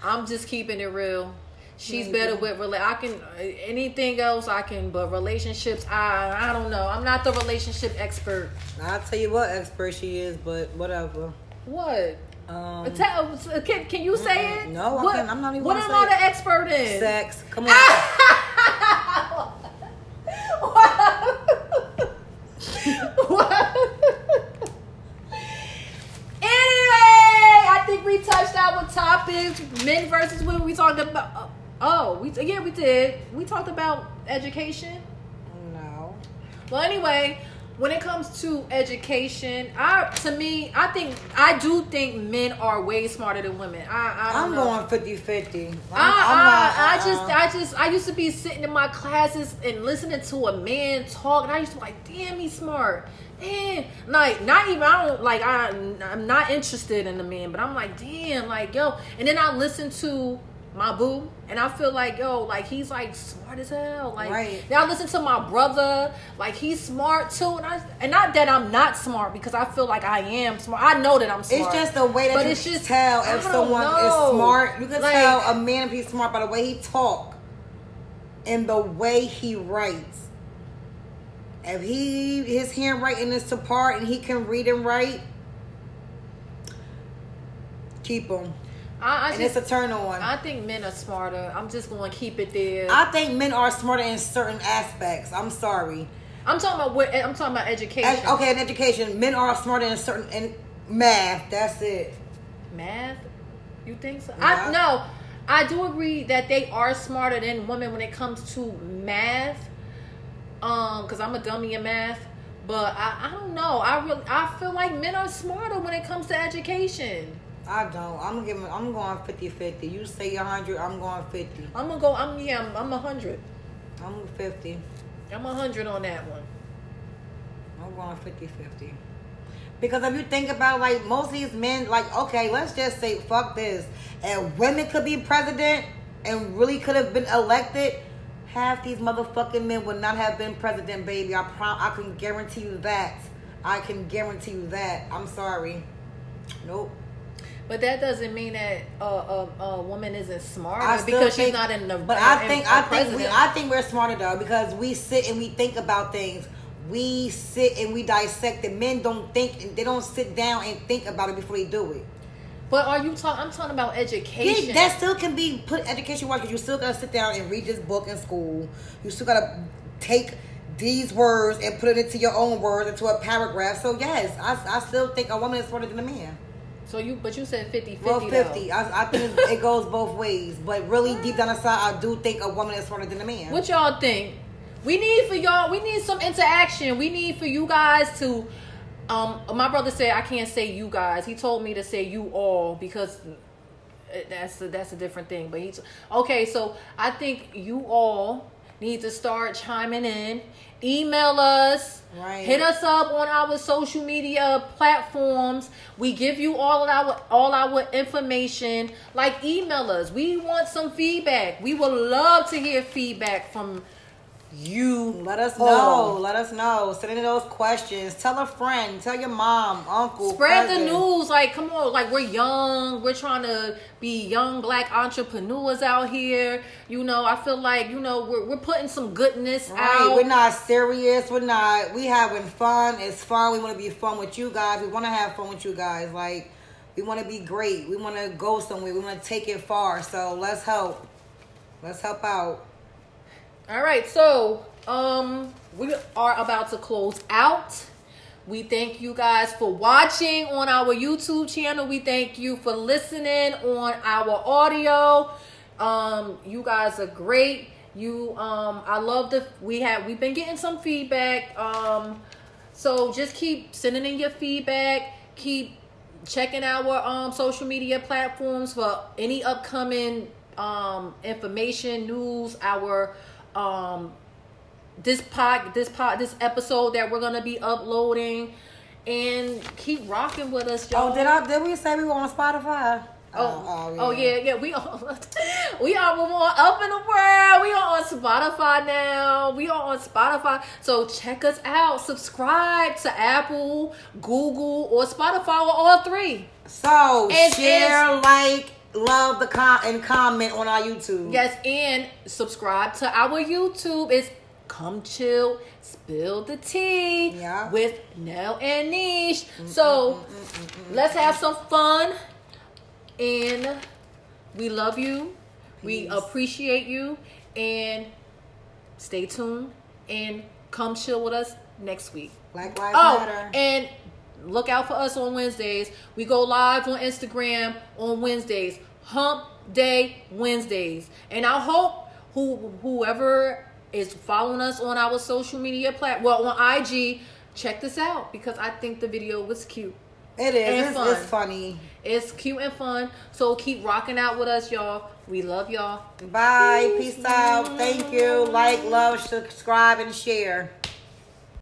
I'm just keeping it real. She's Maybe. better with rela- I can anything else I can, but relationships, I I don't know. I'm not the relationship expert. I'll tell you what expert she is, but whatever. What? Um, tell, can, can you say mm-mm. it? No, what, I I'm not even. What am I the expert in? Sex. Come on. What? What? We touched our topics, men versus women. We talked about oh, we yeah, we did. We talked about education. No. Well, anyway, when it comes to education, I to me, I think I do think men are way smarter than women. I, I don't I'm know. going fifty-fifty. I, I, I, I just, I just, I used to be sitting in my classes and listening to a man talk, and I used to be like, damn, he's smart. Man, like not even I don't like I I'm not interested in the man, but I'm like damn, like yo. And then I listen to my boo, and I feel like yo, like he's like smart as hell. Like right. Then I listen to my brother, like he's smart too, and I and not that I'm not smart because I feel like I am smart. I know that I'm smart. It's just the way that but you it's just, tell if someone know. is smart. You can like, tell a man if he's smart by the way he talk and the way he writes. If he his handwriting is to part and he can read and write, keep him. I, I and just, it's a turn on. I think men are smarter. I'm just going to keep it there. I think men are smarter in certain aspects. I'm sorry. I'm talking about what I'm talking about education. As, okay, in education, men are smarter in certain in math. That's it. Math? You think so? Math? I no. I do agree that they are smarter than women when it comes to math. Um, cause I'm a dummy in math, but I, I don't know. I really, I feel like men are smarter when it comes to education. I don't. I'm giving. I'm going fifty-fifty. You say a hundred. I'm going fifty. I'm gonna go. I'm yeah. I'm, I'm a hundred. I'm fifty. I'm a hundred on that one. I'm going fifty-fifty. Because if you think about like most of these men, like okay, let's just say fuck this, and women could be president and really could have been elected. Half these motherfucking men would not have been president, baby. I prom- I can guarantee you that. I can guarantee you that. I'm sorry. Nope. But that doesn't mean that a uh, uh, uh, woman isn't smart because think, she's not in the. But uh, I think I think we, I think we're smarter though because we sit and we think about things. We sit and we dissect it. Men don't think and they don't sit down and think about it before they do it. But are you talking? I'm talking about education. Yeah, that still can be put education wise because you still gotta sit down and read this book in school. You still gotta take these words and put it into your own words into a paragraph. So yes, I, I still think a woman is smarter than a man. So you, but you said fifty-fifty. Well, fifty. I, I think it goes both ways. But really, deep down inside, I do think a woman is smarter than a man. What y'all think? We need for y'all. We need some interaction. We need for you guys to. Um, my brother said I can't say you guys. He told me to say you all because that's a, that's a different thing. But he's okay. So I think you all need to start chiming in. Email us. Right. Hit us up on our social media platforms. We give you all of our all our information. Like, email us. We want some feedback. We would love to hear feedback from you. Let us know. Let us know. Send in those questions. Tell a friend. Tell your mom, uncle. Spread cousin. The news. Like, come on. Like, we're young. We're trying to be young black entrepreneurs out here. You know, I feel like, you know, we're we're putting some goodness right. out. We're not serious. We're not. We having fun. It's fun. We want to be fun with you guys. We want to have fun with you guys. Like, we want to be great. We want to go somewhere. We want to take it far. So let's help. Let's help out. All right, so um, we are about to close out. We thank you guys for watching on our YouTube channel. We thank you for listening on our audio. Um, you guys are great. You, um, I love the we have we've been getting some feedback. Um, so just keep sending in your feedback. Keep checking our um social media platforms for any upcoming um information, news, our. Um, this pod, this pod, this episode that we're gonna be uploading, and keep rocking with us, y'all. Oh, did I? Did we say we were on Spotify? Oh, oh, oh yeah. yeah, yeah. We are, we are more up in the world. We are on Spotify now. We are on Spotify. So check us out. Subscribe to Apple, Google, or Spotify, or all three. So and, share, and, like. Love the com and comment on our YouTube. Yes, and subscribe to our YouTube. It's Come Chill, Spill the Tea yeah. with Nell and Niche. Mm-mm, so mm-mm, mm-mm, let's have some fun. And we love you. Peace. We appreciate you. And stay tuned. And come chill with us next week. Black Lives oh, Matter. And look out for us on Wednesdays. We go live on Instagram on Wednesdays. Hump Day Wednesdays. And I hope who whoever is following us on our social media platform, well, on I G, check this out because I think the video was cute. It is. It's, fun. it's funny. It's cute and fun. So keep rocking out with us, y'all. We love y'all. Bye. Peace, Peace out. Thank you. Like, love, subscribe, and share.